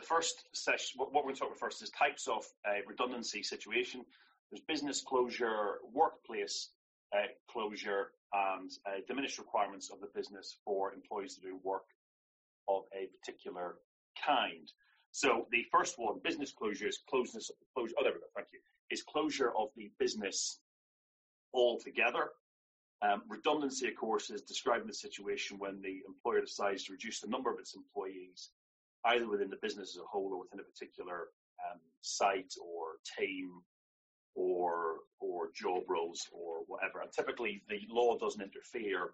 the first session, what we're going to talk about first is types of redundancy situation. There's business closure, workplace closure, and diminished requirements of the business for employees to do work of a particular kind. So the first one, business closure, is closure of the business altogether. Redundancy, of course, is describing the situation when the employer decides to reduce the number of its employees, either within the business as a whole or within a particular site or team or job roles or whatever. And typically, the law doesn't interfere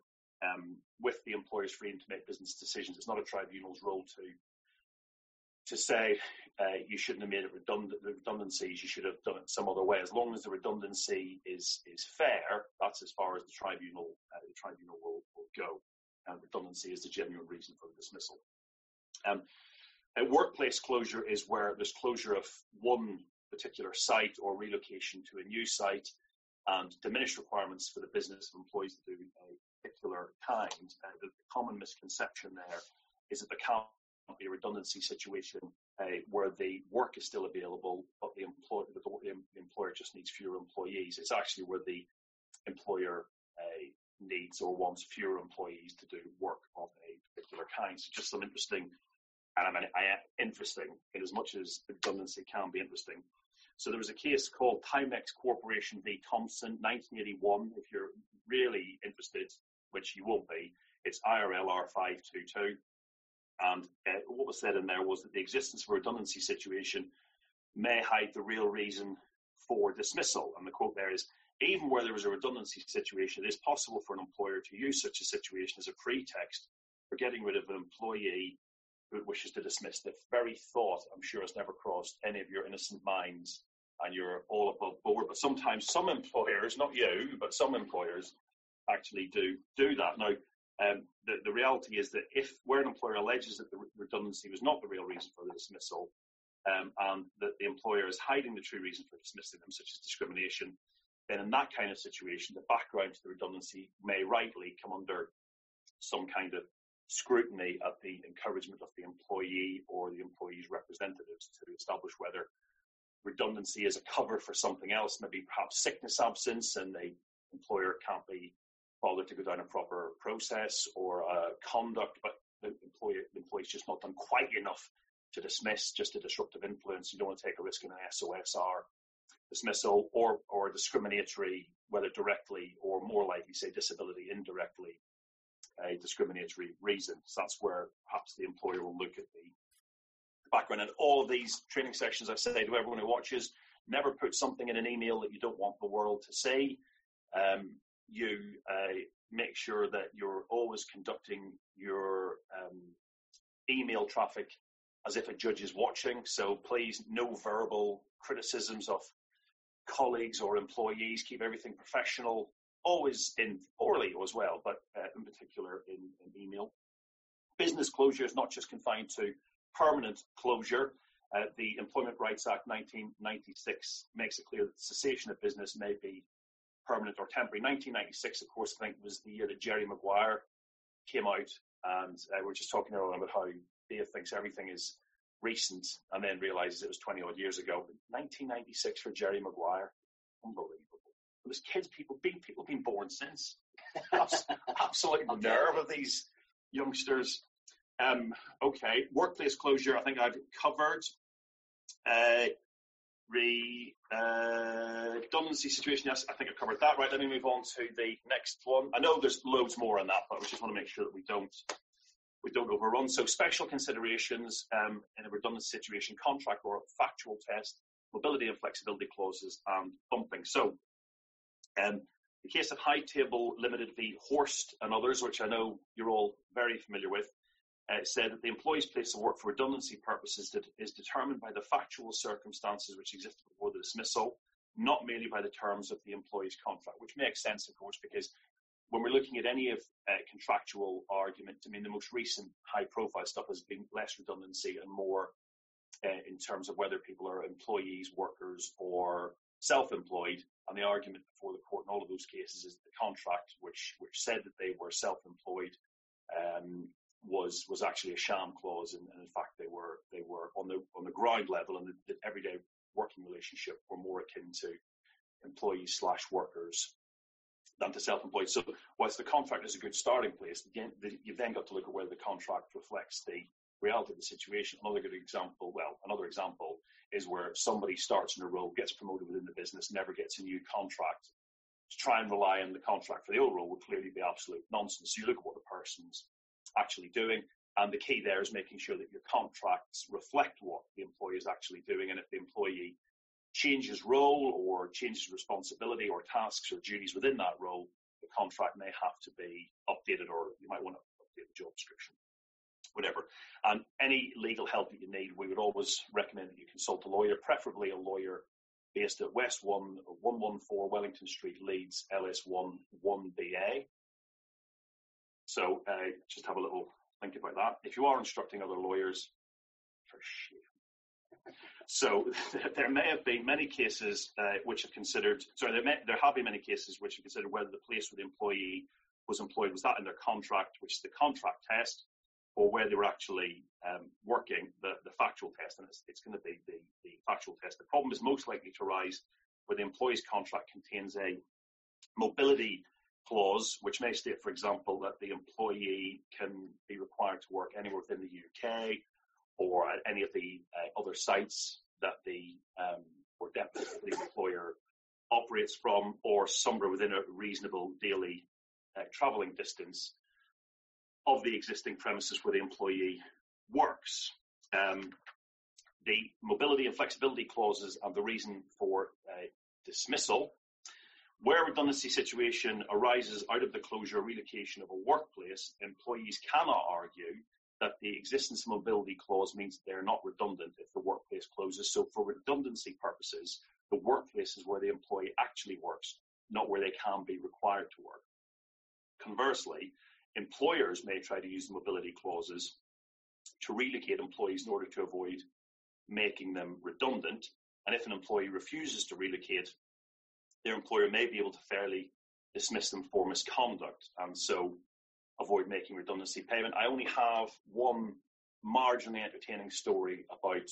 with the employer's freedom to make business decisions. It's not a tribunal's role to say you shouldn't have made it redundant, the redundancies, you should have done it some other way. As long as the redundancy is fair, that's as far as the tribunal will go. And redundancy is the genuine reason for the dismissal. A workplace closure is where there's closure of one particular site or relocation to a new site and diminished requirements for the business of employees to do a particular kind. The common misconception there is that there can't be a redundancy situation where the work is still available, but the employer just needs fewer employees. It's actually where the employer needs or wants fewer employees to do work of a particular kind. So just some interesting, in as much as redundancy can be interesting. So there was a case called Timex Corporation v. Thompson, 1981. If you're really interested, which you won't be, it's IRLR 522. And what was said in there was that the existence of a redundancy situation may hide the real reason for dismissal. And the quote there is, even where there was a redundancy situation, it is possible for an employer to use such a situation as a pretext for getting rid of an employee who wishes to dismiss. The very thought, I'm sure, has never crossed any of your innocent minds, and you're all above board. But sometimes some employers, not you, but some employers actually do that. Now, the reality is that where an employer alleges that the redundancy was not the real reason for the dismissal, and that the employer is hiding the true reason for dismissing them, such as discrimination, then in that kind of situation, the background to the redundancy may rightly come under some kind of scrutiny at the encouragement of the employee or the employee's representatives to establish whether redundancy is a cover for something else, maybe perhaps sickness absence, and the employer can't be bothered to go down a proper process or conduct, but the employee's just not done quite enough to dismiss, just a disruptive influence. You don't want to take a risk in an SOSR dismissal or discriminatory, whether directly or more likely, say, disability indirectly, a discriminatory reason. So that's where perhaps the employer will look at the background. And all of these training sessions, I say to everyone who watches, never put something in an email that you don't want the world to see. You make sure that you're always conducting your email traffic as if a judge is watching. So please, no verbal criticisms of colleagues or employees. Keep everything professional. Always in orally as well, but in particular in email. Business closure is not just confined to permanent closure. The Employment Rights Act 1996 makes it clear that cessation of business may be permanent or temporary. 1996, of course, I think was the year that Jerry Maguire came out, and we were just talking earlier about how Dave thinks everything is recent and then realises it was 20 odd years ago. But 1996 for Jerry Maguire, unbelievable. There's kids, people have been born since. Absolute nerve of these youngsters. Okay, workplace closure, I think I've covered. Redundancy situation, yes, I think I've covered that. Right, let me move on to the next one. I know there's loads more on that, but we just want to make sure that we don't overrun. So special considerations in a redundancy situation, contract or factual test, mobility and flexibility clauses, and bumping. So, the case of High Table Limited v. Horst and others, which I know you're all very familiar with, said that the employee's place of work for redundancy purposes is determined by the factual circumstances which existed before the dismissal, not merely by the terms of the employee's contract, which makes sense, of course, because when we're looking at any of contractual argument, I mean, the most recent high-profile stuff has been less redundancy and more in terms of whether people are employees, workers, or self-employed, and the argument before the court in all of those cases is the contract, which said that they were self-employed, was actually a sham clause, and in fact they were they work on the ground level, and the everyday working relationship were more akin to employees/workers than to self-employed. So whilst the contract is a good starting place, you've then got to look at whether the contract reflects the reality of the situation. Another example is where somebody starts in a role, gets promoted within the business, never gets a new contract. To try and rely on the contract for the old role would clearly be absolute nonsense. So you look at what the person's actually doing, and the key there is making sure that your contracts reflect what the employee is actually doing. And if the employee changes role or changes responsibility or tasks or duties within that role, the contract may have to be updated, or you might want to update the job description, whatever. And any legal help that you need, we would always recommend that you consult a lawyer, preferably a lawyer based at West 114 Wellington Street, Leeds, LS1 1BA. So just have a little think about that. If you are instructing other lawyers, for shame. So there have been many cases which have considered whether the place where the employee was employed was that in their contract, which is the contract test, or where they were actually working, the factual test, and it's going to be the factual test. The problem is most likely to arise where the employee's contract contains a mobility clause, which may state, for example, that the employee can be required to work anywhere within the UK or at any of the other sites that the or depots that the employer operates from, or somewhere within a reasonable daily travelling distance of the existing premises where the employee works. The mobility and flexibility clauses are the reason for dismissal. Where a redundancy situation arises out of the closure or relocation of a workplace, employees cannot argue that the existence of mobility clause means they're not redundant if the workplace closes. So for redundancy purposes, the workplace is where the employee actually works, not where they can be required to work. Conversely, employers may try to use mobility clauses to relocate employees in order to avoid making them redundant. And if an employee refuses to relocate, their employer may be able to fairly dismiss them for misconduct and so avoid making redundancy payment. I only have one marginally entertaining story about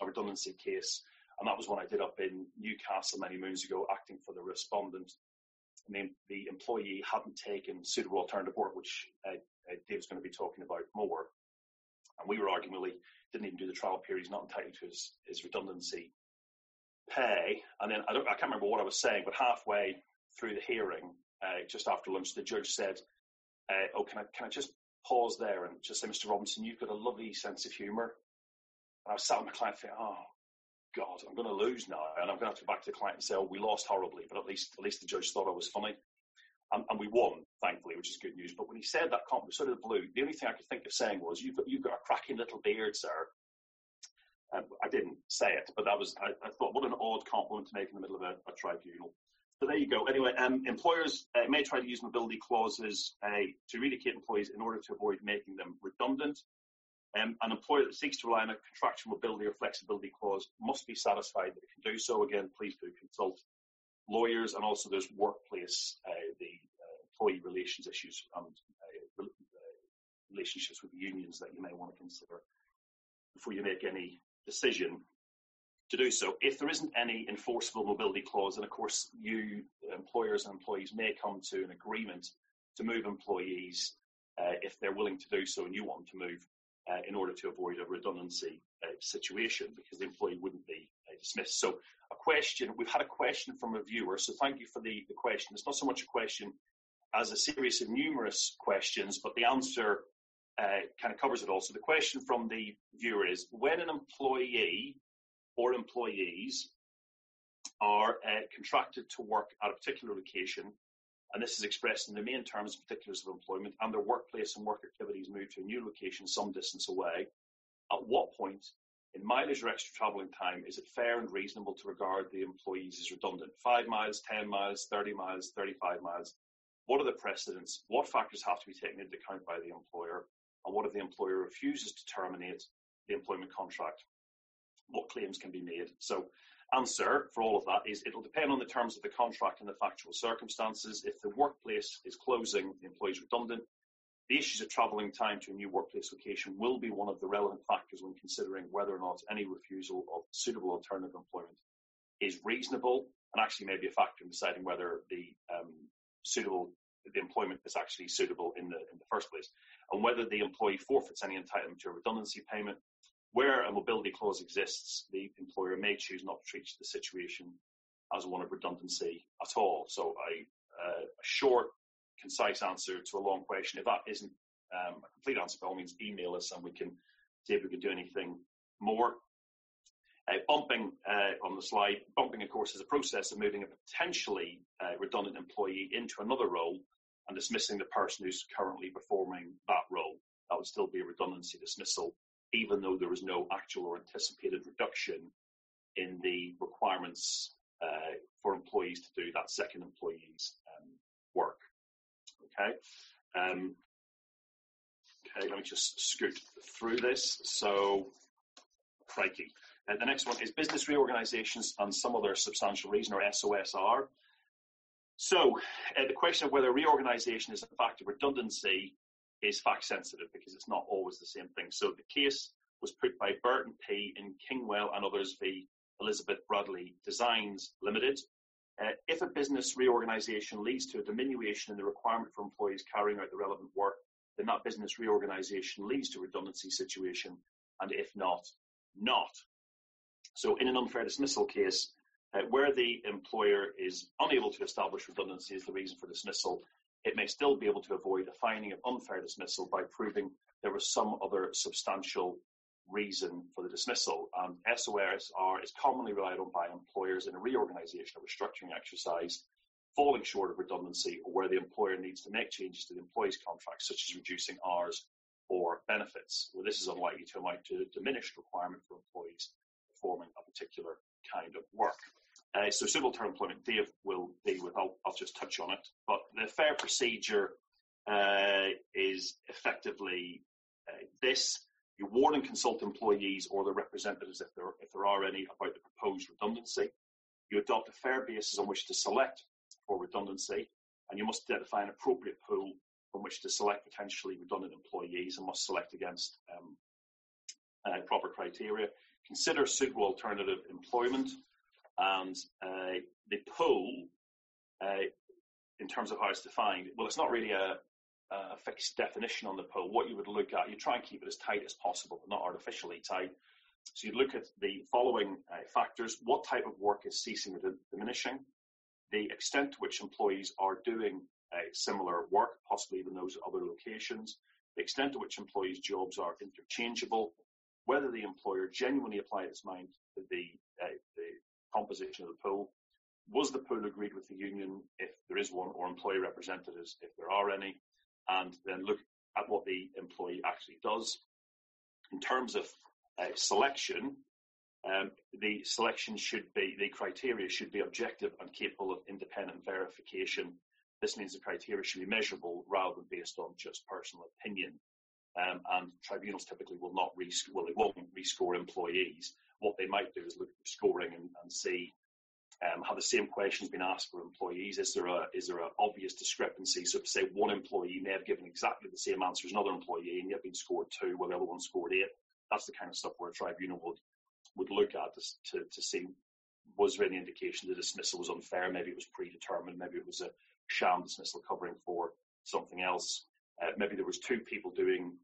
a redundancy case, and that was one I did up in Newcastle many moons ago, acting for the respondent. The employee hadn't taken suitable alternative work, which Dave's going to be talking about more. And we were arguing, well, he didn't even do the trial period. He's not entitled to his redundancy pay. And then I can't remember what I was saying, but halfway through the hearing, just after lunch, the judge said, oh, can I just pause there and just say, Mr. Robinson, you've got a lovely sense of humour. And I was sat with my client thinking, oh, God, I'm going to lose now, and I'm going to have to go back to the client and say, oh, we lost horribly, but at least the judge thought I was funny. And we won, thankfully, which is good news. But when he said that comment, sort of the blue, the only thing I could think of saying was, you've got a cracking little beard, sir. I didn't say it, but I thought, what an odd compliment to make in the middle of a tribunal. So there you go. Anyway, employers may try to use mobility clauses to relocate employees in order to avoid making them redundant. An employer that seeks to rely on a contractual mobility or flexibility clause must be satisfied that it can do so. Again, please do consult lawyers, and also there's workplace, employee relations issues and relationships with unions that you may want to consider before you make any decision to do so. If there isn't any enforceable mobility clause, then of course you, employers and employees, may come to an agreement to move employees if they're willing to do so and you want them to move. In order to avoid a redundancy situation, because the employee wouldn't be dismissed. So we've had a question from a viewer, so thank you for the question. It's not so much a question as a series of numerous questions, but the answer kind of covers it all. So the question from the viewer is, when an employee or employees are contracted to work at a particular location, and this is expressed in the main terms and particulars of employment, and their workplace and work activities move to a new location some distance away, at what point in mileage or extra travelling time is it fair and reasonable to regard the employees as redundant? 5 miles, 10 miles, 30 miles, 35 miles. What are the precedents? What factors have to be taken into account by the employer? And what if the employer refuses to terminate the employment contract? What claims can be made? So answer for all of that is, it'll depend on the terms of the contract and the factual circumstances. If the workplace is closing, the employee is redundant. The issues of travelling time to a new workplace location will be one of the relevant factors when considering whether or not any refusal of suitable alternative employment is reasonable, and actually may be a factor in deciding whether the employment is actually suitable in the first place, and whether the employee forfeits any entitlement to a redundancy payment. Where a mobility clause exists, the employer may choose not to treat the situation as one of redundancy at all. So a short, concise answer to a long question. If that isn't a complete answer, by all means, email us and we can see if we can do anything more. On the slide, bumping, of course, is a process of moving a potentially redundant employee into another role and dismissing the person who's currently performing that role. That would still be a redundancy dismissal, even though there is no actual or anticipated reduction in the requirements for employees to do that second employee's work. Okay. Okay, let me just scoot through this. So, crikey. The next one is business reorganisations and some other substantial reason, or SOSR. So, the question of whether reorganisation is a fact of redundancy is fact sensitive because it's not always the same thing. So, the case was put by Burton P. in Kingwell and others v. Elizabeth Bradley Designs Limited. If a business reorganisation leads to a diminution in the requirement for employees carrying out the relevant work, then that business reorganisation leads to a redundancy situation, and if not, not. So in an unfair dismissal case, where the employer is unable to establish redundancy as the reason for dismissal, it may still be able to avoid a finding of unfair dismissal by proving there was some other substantial reason for the dismissal. And SOSR is commonly relied on by employers in a reorganisation or restructuring exercise, falling short of redundancy, or where the employer needs to make changes to the employee's contract, such as reducing hours or benefits. Well, this is unlikely to amount to a diminished requirement for employees performing a particular kind of work. So civil term employment, Dave will deal with, I'll just touch on it, but the fair procedure is effectively this. You warn and consult employees or their representatives, if there are any, about the proposed redundancy. You adopt a fair basis on which to select for redundancy, and you must identify an appropriate pool from which to select potentially redundant employees, and must select against proper criteria. Consider suitable alternative employment, and the pool, in terms of how it's defined, well, it's not really a fixed definition on the pool. What you would look at, you try and keep it as tight as possible, but not artificially tight. So you look at the following factors. What type of work is ceasing or diminishing? The extent to which employees are doing similar work, possibly even those at other locations. The extent to which employees' jobs are interchangeable. Whether the employer genuinely applied its mind to the composition of the pool. Was the pool agreed with the union, if there is one, or employee representatives, if there are any? And then look at what the employee actually does. In terms of selection, the selection should be, the criteria should be objective and capable of independent verification. This means the criteria should be measurable rather than based on just personal opinion. And tribunals typically will not won't rescore employees. What they might do is look at scoring and see have the same questions been asked for employees. Is there an obvious discrepancy? So, say one employee may have given exactly the same answer as another employee, and they've been scored 2, while the other one scored 8. That's the kind of stuff where a tribunal would look at to see, was there any indication the dismissal was unfair? Maybe it was predetermined. Maybe it was a sham dismissal covering for something else. Maybe there was 2 people doing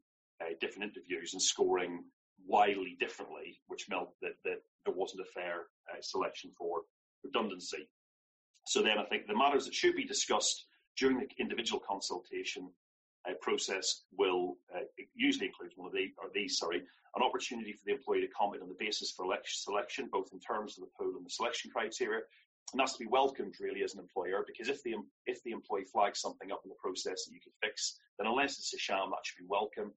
different interviews and scoring widely differently, which meant that there wasn't a fair selection for redundancy. So then I think the matters that should be discussed during the individual consultation process will usually include an opportunity for the employee to comment on the basis for selection, both in terms of the pool and the selection criteria. And that's to be welcomed, really, as an employer, because if the employee flags something up in the process that you can fix, then unless it's a sham, that should be welcome.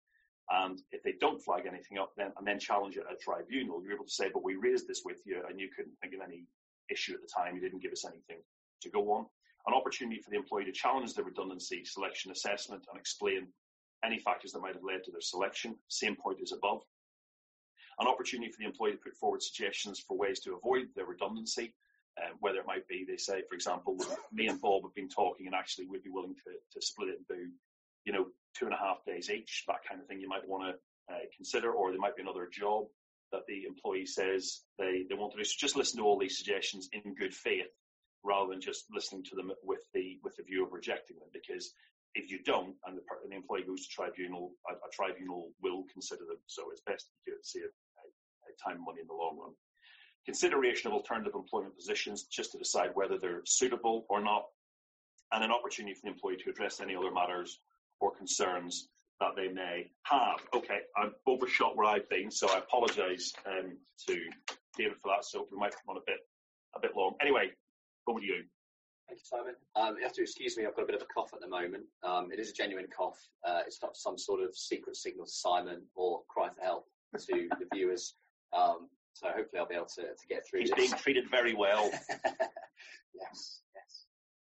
And if they don't flag anything up, then challenge it at a tribunal, you're able to say, but we raised this with you, and you couldn't think of any issue at the time. You didn't give us anything to go on. An opportunity for the employee to challenge the redundancy selection assessment and explain any factors that might have led to their selection. Same point as above. An opportunity for the employee to put forward suggestions for ways to avoid their redundancy. Whether it might be, they say, for example, me and Bob have been talking and actually we'd be willing to split it and do you know, 2.5 days each, that kind of thing you might want to consider, or there might be another job that the employee says they want to do. So just listen to all these suggestions in good faith rather than just listening to them with the view of rejecting them, because if you don't and the employee goes to tribunal, a tribunal will consider them. So it's best to do it to save time and money in the long run. Consideration of alternative employment positions just to decide whether they're suitable or not, and an opportunity for the employee to address any other matters or concerns that they may have. Okay, I've overshot where I've been, so I apologise to David for that, so we might come on a bit long. Anyway, over to you. Thank you, Simon. You have to excuse me, I've got a bit of a cough at the moment. It is a genuine cough. It's not some sort of secret signal to Simon or cry for help to the viewers. So hopefully I'll be able to get through this. He's being treated very well. Yes.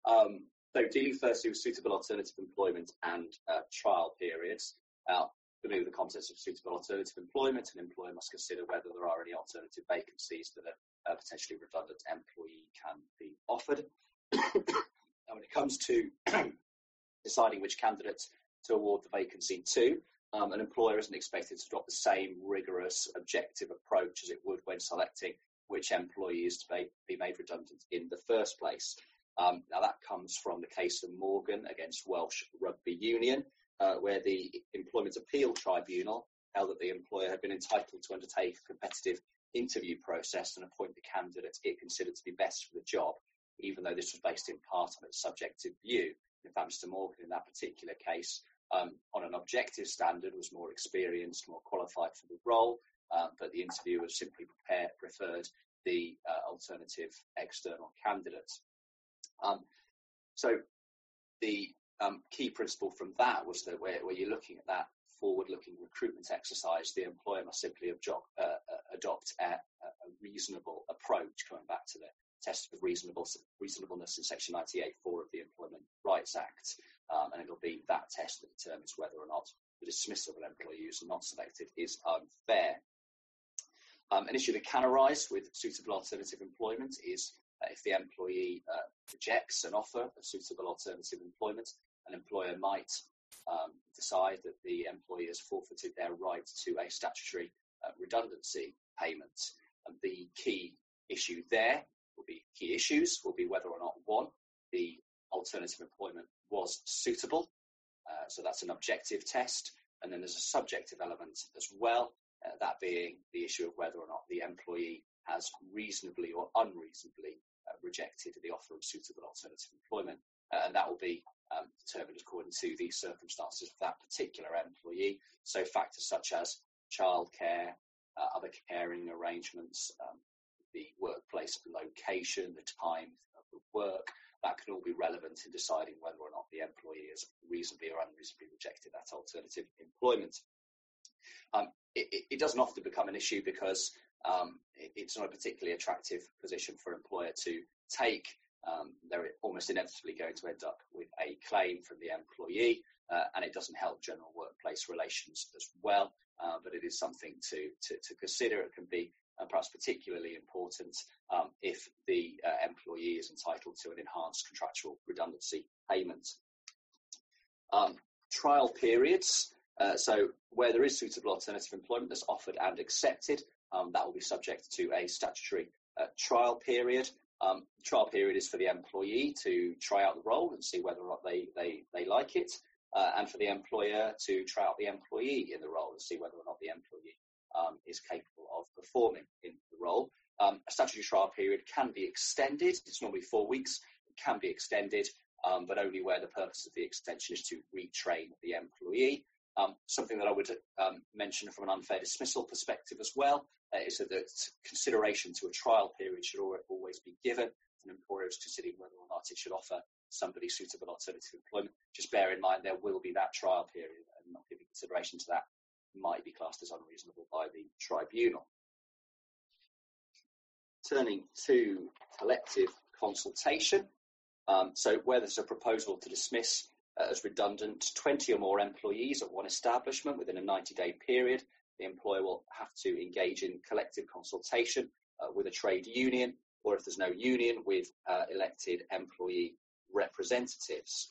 So dealing firstly with suitable alternative employment and trial periods. Familiar with the concepts of suitable alternative employment, an employer must consider whether there are any alternative vacancies that a potentially redundant employee can be offered. Now, when it comes to deciding which candidate to award the vacancy to, an employer isn't expected to adopt the same rigorous, objective approach as it would when selecting which employee is to be made redundant in the first place. Now, that comes from the case of Morgan against Welsh Rugby Union, where the Employment Appeal Tribunal held that the employer had been entitled to undertake a competitive interview process and appoint the candidate it considered to be best for the job, even though this was based in part on its subjective view. In fact, Mr. Morgan, in that particular case, on an objective standard, was more experienced, more qualified for the role, but the interviewer simply preferred the alternative external candidate. So the key principle from that was that where you're looking at that forward-looking recruitment exercise, the employer must simply adopt a reasonable approach, coming back to the test of reasonableness in Section 98.4 of the Employment Rights Act, and it'll be that test that determines whether or not the dismissal of an employee who's not selected is unfair. An issue that can arise with suitable alternative employment is if the employee rejects an offer of suitable alternative employment, an employer might decide that the employee has forfeited their right to a statutory redundancy payment. And the key issue there will be whether or not, one, the alternative employment was suitable, so that's an objective test, and then there's a subjective element as well, that being the issue of whether or not the employee has reasonably or unreasonably rejected the offer of suitable alternative employment, and that will be determined according to the circumstances of that particular employee. So factors such as childcare, other caring arrangements, the workplace location, the time of the work, that can all be relevant in deciding whether or not the employee has reasonably or unreasonably rejected that alternative employment. It doesn't often become an issue because it's not a particularly attractive position for an employer to take. They're almost inevitably going to end up with a claim from the employee, and it doesn't help general workplace relations as well, but it is something to consider. It can be perhaps particularly important if the employee is entitled to an enhanced contractual redundancy payment. Trial periods. So where there is suitable alternative employment that's offered and accepted, that will be subject to a statutory trial period. The trial period is for the employee to try out the role and see whether or not they like it, and for the employer to try out the employee in the role and see whether or not the employee is capable of performing in the role. A statutory trial period can be extended. It's normally 4 weeks. It can be extended, but only where the purpose of the extension is to retrain the employee. Something that I would mention from an unfair dismissal perspective as well is that consideration to a trial period should always be given. An employer is considering whether or not it should offer somebody suitable alternative employment. Just bear in mind there will be that trial period, and not giving consideration to that might be classed as unreasonable by the tribunal. Turning to collective consultation. So where there's a proposal to dismiss as redundant 20 or more employees at one establishment within a 90-day period, the employer will have to engage in collective consultation with a trade union, or if there's no union, with elected employee representatives.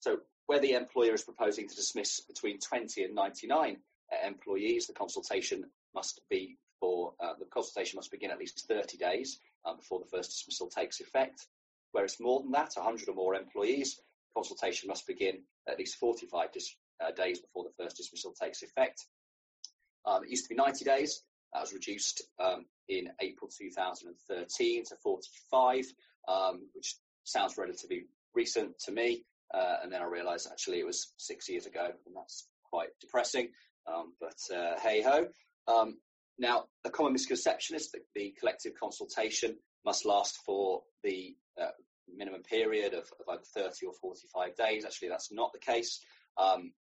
So where the employer is proposing to dismiss between 20 and 99 employees, the consultation must be for the consultation must begin at least 30 days before the first dismissal takes effect. Where it's more than that, 100 or more employees, consultation must begin at least 45 days before the first dismissal takes effect. It used to be 90 days. That was reduced in April 2013 to 45, which sounds relatively recent to me. And then I realised actually it was 6 years ago, and that's quite depressing. But hey ho. Now, a common misconception is that the collective consultation must last for the minimum period of either 30 or 45 days. Actually, that's not the case.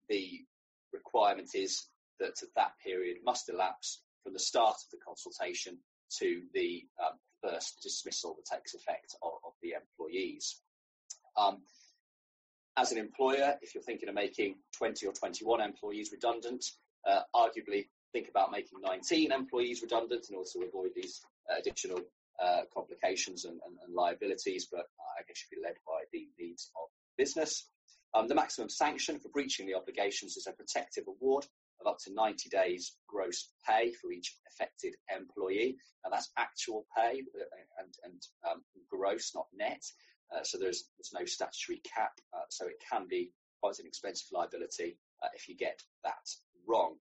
The requirement is that that period must elapse from the start of the consultation to the first dismissal that takes effect of the employees. As an employer, if you're thinking of making 20 or 21 employees redundant, arguably think about making 19 employees redundant in order to avoid these additional complications and liabilities, but I guess you'd be led by the needs of business. The maximum sanction for breaching the obligations is a protective award of up to 90 days gross pay for each affected employee. Now, that's actual pay and gross, not net. So there's no statutory cap, so it can be quite an expensive liability if you get that wrong.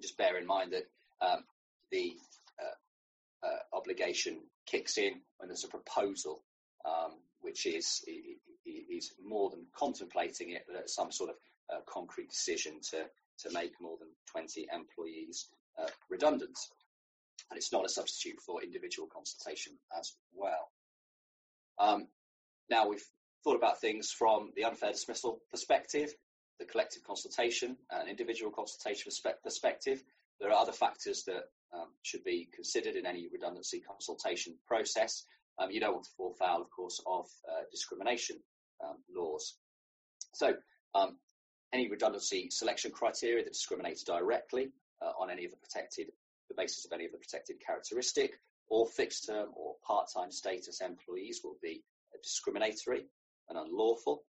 Just bear in mind that the obligation kicks in when there's a proposal, which is more than contemplating it, but some sort of concrete decision to make more than 20 employees redundant. And it's not a substitute for individual consultation as well. Now, we've thought about things from the unfair dismissal perspective, the collective consultation and individual consultation perspective. There are other factors that should be considered in any redundancy consultation process. You don't want to fall foul, of course, of discrimination laws. So any redundancy selection criteria that discriminates directly on any of the basis of any of the protected characteristic or fixed term or part-time status employees will be discriminatory and unlawful.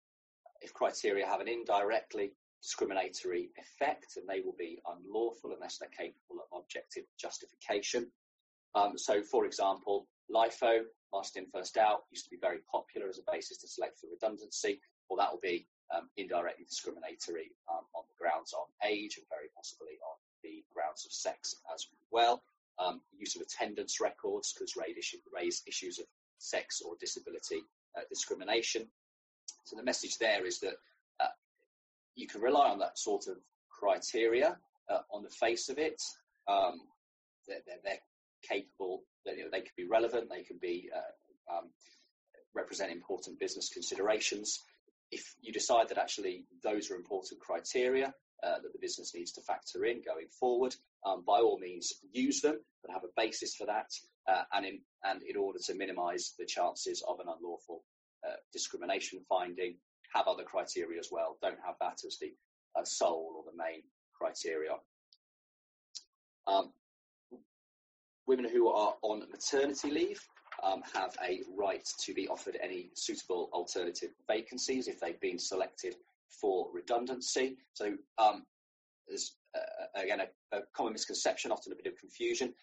If criteria have an indirectly discriminatory effect, and they will be unlawful unless they're capable of objective justification. So, for example, LIFO, last in, first out, used to be very popular as a basis to select for redundancy. Well, that will be indirectly discriminatory on the grounds on age and very possibly on the grounds of sex as well. Use of attendance records could raise issues of sex or disability discrimination. So the message there is that you can rely on that sort of criteria on the face of it. They're capable, they could be relevant, they can be represent important business considerations. If you decide that actually those are important criteria that the business needs to factor in going forward, by all means use them, but have a basis for that, and in order to minimise the chances of an unlawful discrimination finding, have other criteria as well. Don't have that as the sole or the main criteria. Women who are on maternity leave have a right to be offered any suitable alternative vacancies if they've been selected for redundancy. So there's, again, a common misconception, often a bit of confusion.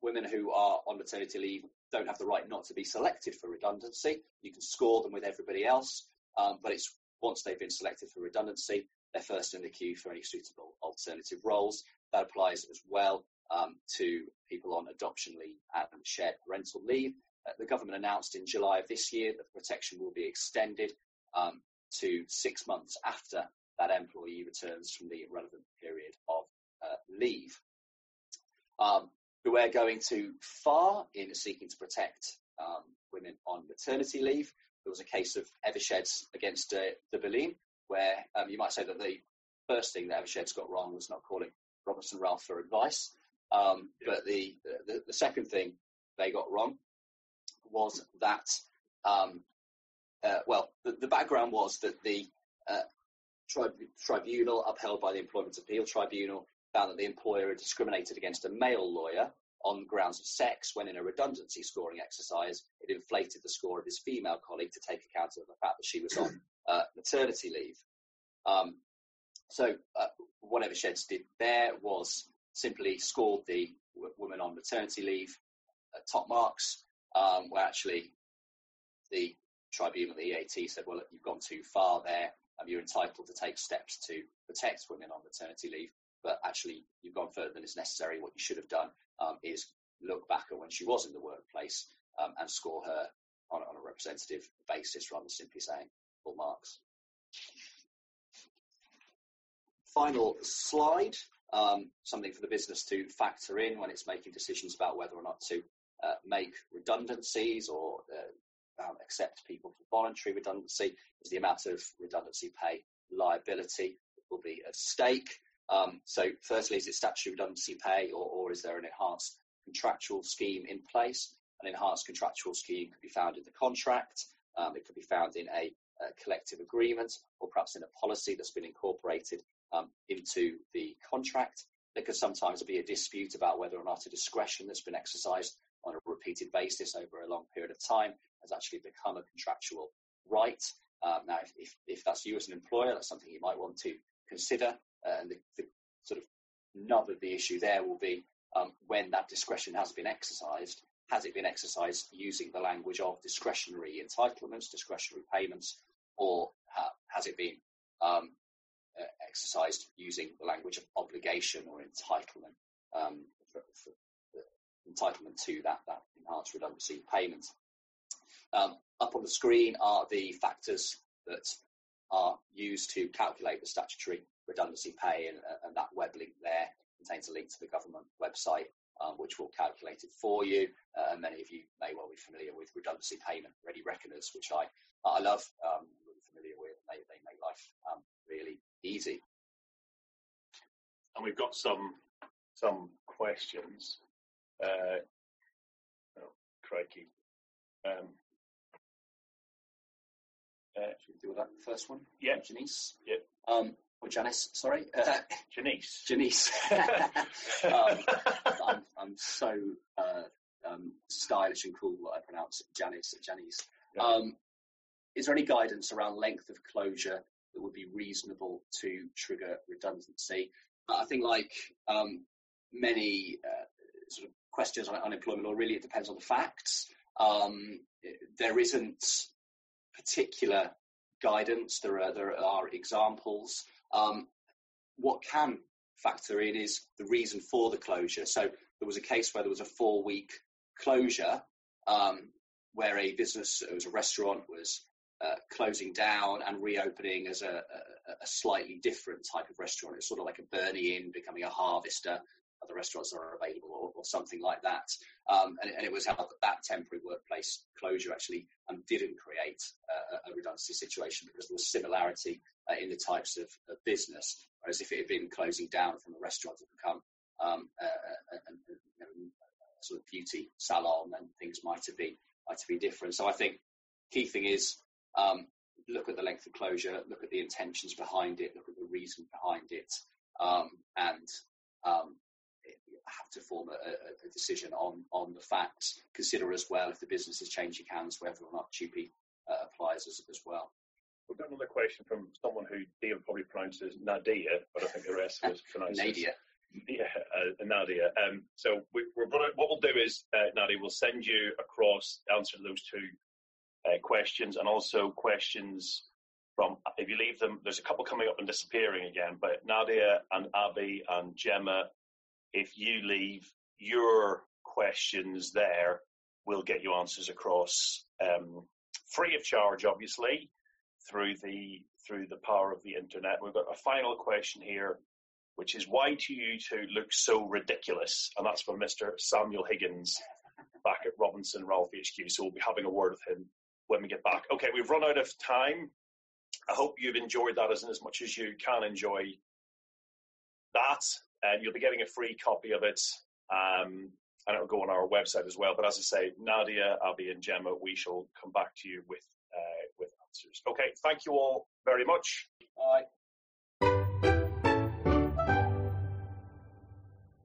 Women who are on maternity leave don't have the right not to be selected for redundancy. You can score them with everybody else, but it's once they've been selected for redundancy, they're first in the queue for any suitable alternative roles. That applies as well to people on adoption leave and shared parental leave. The government announced in July of this year that the protection will be extended to 6 months after that employee returns from the relevant period of leave. Beware going too far in seeking to protect women on maternity leave. There was a case of Eversheds against the Berlin, where you might say that the first thing that Eversheds got wrong was not calling Robertson Ralph for advice. But the second thing they got wrong was that, the background was that the tribunal upheld by the Employment Appeal Tribunal found that the employer had discriminated against a male lawyer on grounds of sex when in a redundancy scoring exercise it inflated the score of his female colleague to take account of the fact that she was on maternity leave. So what Eversheds did there was simply scored the woman on maternity leave top marks, where actually the tribunal, the EAT, said, well, look, you've gone too far there, and you're entitled to take steps to protect women on maternity leave, but actually you've gone further than is necessary. What you should have done is look back at when she was in the workplace and score her on a representative basis rather than simply saying full marks. Final slide, something for the business to factor in when it's making decisions about whether or not to make redundancies or accept people for voluntary redundancy, is the amount of redundancy pay liability that will be at stake. So firstly, is it statutory redundancy pay, or is there an enhanced contractual scheme in place? An enhanced contractual scheme could be found in the contract, it could be found in a collective agreement, or perhaps in a policy that's been incorporated into the contract. There could sometimes be a dispute about whether or not a discretion that's been exercised on a repeated basis over a long period of time has actually become a contractual right. Now, if that's you as an employer, that's something you might want to consider. And the sort of nub of the issue there will be when that discretion has been exercised. Has it been exercised using the language of discretionary entitlements, discretionary payments, or has it been exercised using the language of obligation or entitlement, for entitlement to that enhanced redundancy payment? Up on the screen are the factors that are used to calculate the statutory redundancy pay, and that web link there contains a link to the government website, which will calculate it for you. Many of you may well be familiar with redundancy payment ready reckoners, which I love. I'm really familiar with. They make life really easy. And we've got some questions. Oh, crikey. Should we deal with that first one? Yeah. Janice? Yeah. Or Janice, sorry. Janice. Janice. I'm so stylish and cool that I pronounce Janice. Janice. Yeah. Is there any guidance around length of closure that would be reasonable to trigger redundancy? I think, like many sort of questions on unemployment law, really it depends on the facts. There isn't particular guidance. There are examples. What can factor in is the reason for the closure. So there was a case where there was a 4-week closure, where a business, it was a restaurant, was closing down and reopening as a slightly different type of restaurant. It's sort of like a Burnie Inn becoming a Harvester. Other restaurants that are available, or something like that. And it was held that that temporary workplace closure actually didn't create a redundancy situation because there was similarity in the types of business. Whereas if it had been closing down from a restaurant to become a sort of beauty salon, then things might have been different. So I think key thing is look at the length of closure, look at the intentions behind it, look at the reason behind it, and have to form a decision on the facts. Consider as well if the business is changing hands, whether or not GP applies as well. We've got another question from someone who David probably pronounces Nadia, but I think the rest of us pronounce Nadia. Yeah, Nadia. So what we'll do is, Nadia, we'll send you across the answer to those two questions, and also questions from, if you leave them, there's a couple coming up and disappearing again, but Nadia and Abby and Gemma, if you leave your questions there, we'll get you answers across, free of charge, obviously, through the power of the internet. We've got a final question here, which is, why do you two look so ridiculous? And that's from Mr. Samuel Higgins back at Robertson Ralph HQ. So we'll be having a word with him when we get back. Okay, we've run out of time. I hope you've enjoyed that as much as you can enjoy that. You'll be getting a free copy of it, and it will go on our website as well. But as I say, Nadia, Abby and Gemma, we shall come back to you with answers. Okay, thank you all very much. Bye.